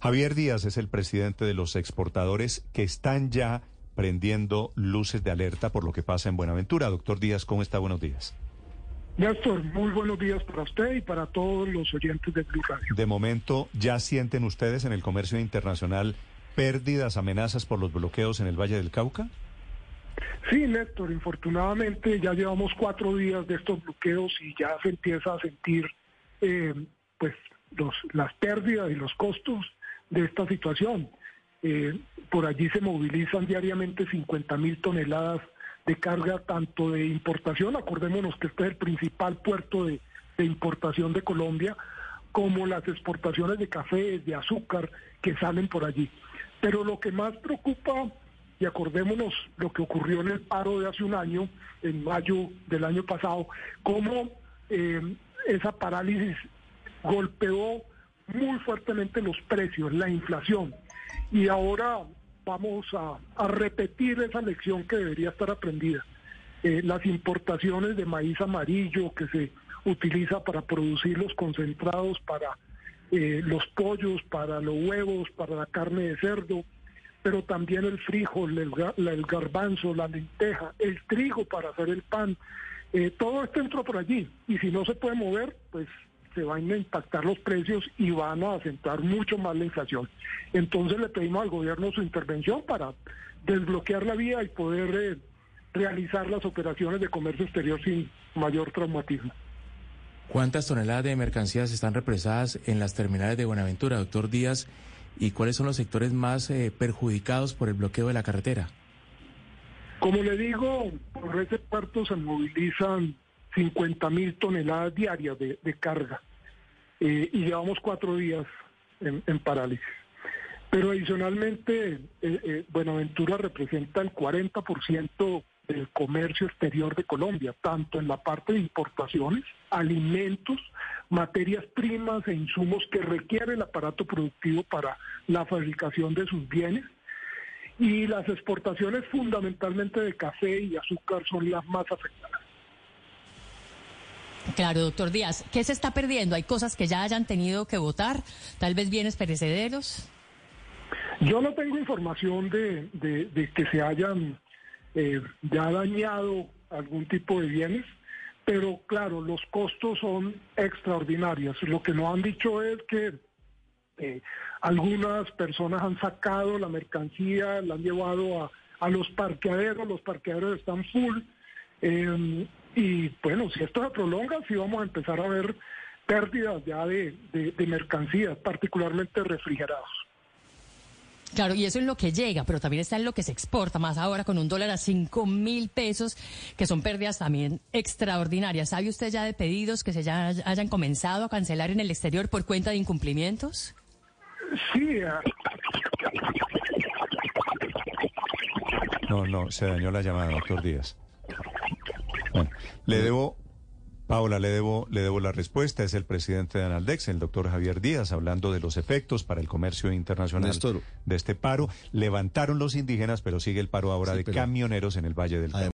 Javier Díaz es el presidente de los exportadores que están ya prendiendo luces de alerta por lo que pasa en Buenaventura. Doctor Díaz, ¿cómo está? Buenos días. Néstor, muy buenos días para usted y para todos los oyentes de Blue Radio. De momento, ¿ya sienten ustedes en el comercio internacional pérdidas, amenazas por los bloqueos en el Valle del Cauca? Sí, Néstor, infortunadamente ya llevamos 4 días de estos bloqueos y ya se empieza a sentir las pérdidas y los costos de esta situación. Por allí se movilizan diariamente 50,000 toneladas de carga, tanto de importación, acordémonos que este es el principal puerto de importación de Colombia, como las exportaciones de café, de azúcar que salen por allí. Pero lo que más preocupa, y acordémonos lo que ocurrió en el paro de hace un año, en mayo del año pasado, cómo esa parálisis golpeó muy fuertemente los precios, la inflación. Y ahora vamos a repetir esa lección que debería estar aprendida. Las importaciones de maíz amarillo que se utiliza para producir los concentrados para los pollos, para los huevos, para la carne de cerdo, pero también el frijol, el garbanzo, la lenteja, el trigo para hacer el pan. Todo esto entra por allí y si no se puede mover, pues se van a impactar los precios y van a acentuar mucho más la inflación. Entonces le pedimos al gobierno su intervención para desbloquear la vía y poder realizar las operaciones de comercio exterior sin mayor traumatismo. ¿Cuántas toneladas de mercancías están represadas en las terminales de Buenaventura, doctor Díaz? ¿Y cuáles son los sectores más perjudicados por el bloqueo de la carretera? Como le digo, por ese puerto se movilizan 50,000 toneladas diarias de carga y llevamos 4 días en parálisis. Pero adicionalmente, Buenaventura representa el 40% del comercio exterior de Colombia, tanto en la parte de importaciones, alimentos, materias primas e insumos que requiere el aparato productivo para la fabricación de sus bienes. Y las exportaciones fundamentalmente de café y azúcar son las más afectadas. Claro, doctor Díaz, ¿qué se está perdiendo? ¿Hay cosas que ya hayan tenido que botar? ¿Tal vez bienes perecederos? Yo no tengo información de que se hayan ya dañado algún tipo de bienes, pero claro, los costos son extraordinarios. Lo que nos han dicho es que algunas personas han sacado la mercancía, la han llevado a los parqueaderos están full. Y bueno, si esto se prolonga, sí vamos a empezar a ver pérdidas ya de mercancías, particularmente refrigerados. Claro, y eso es lo que llega, pero también está en lo que se exporta, más ahora con $1 a $5,000, que son pérdidas también extraordinarias. ¿Sabe usted ya de pedidos que se ya hayan comenzado a cancelar en el exterior por cuenta de incumplimientos? Sí. No, se dañó la llamada, doctor Díaz. Bueno, le debo la respuesta. Es el presidente de Analdex, el doctor Javier Díaz, hablando de los efectos para el comercio internacional de este paro. Levantaron los indígenas, pero sigue el paro ahora de camioneros en el Valle del Cauca.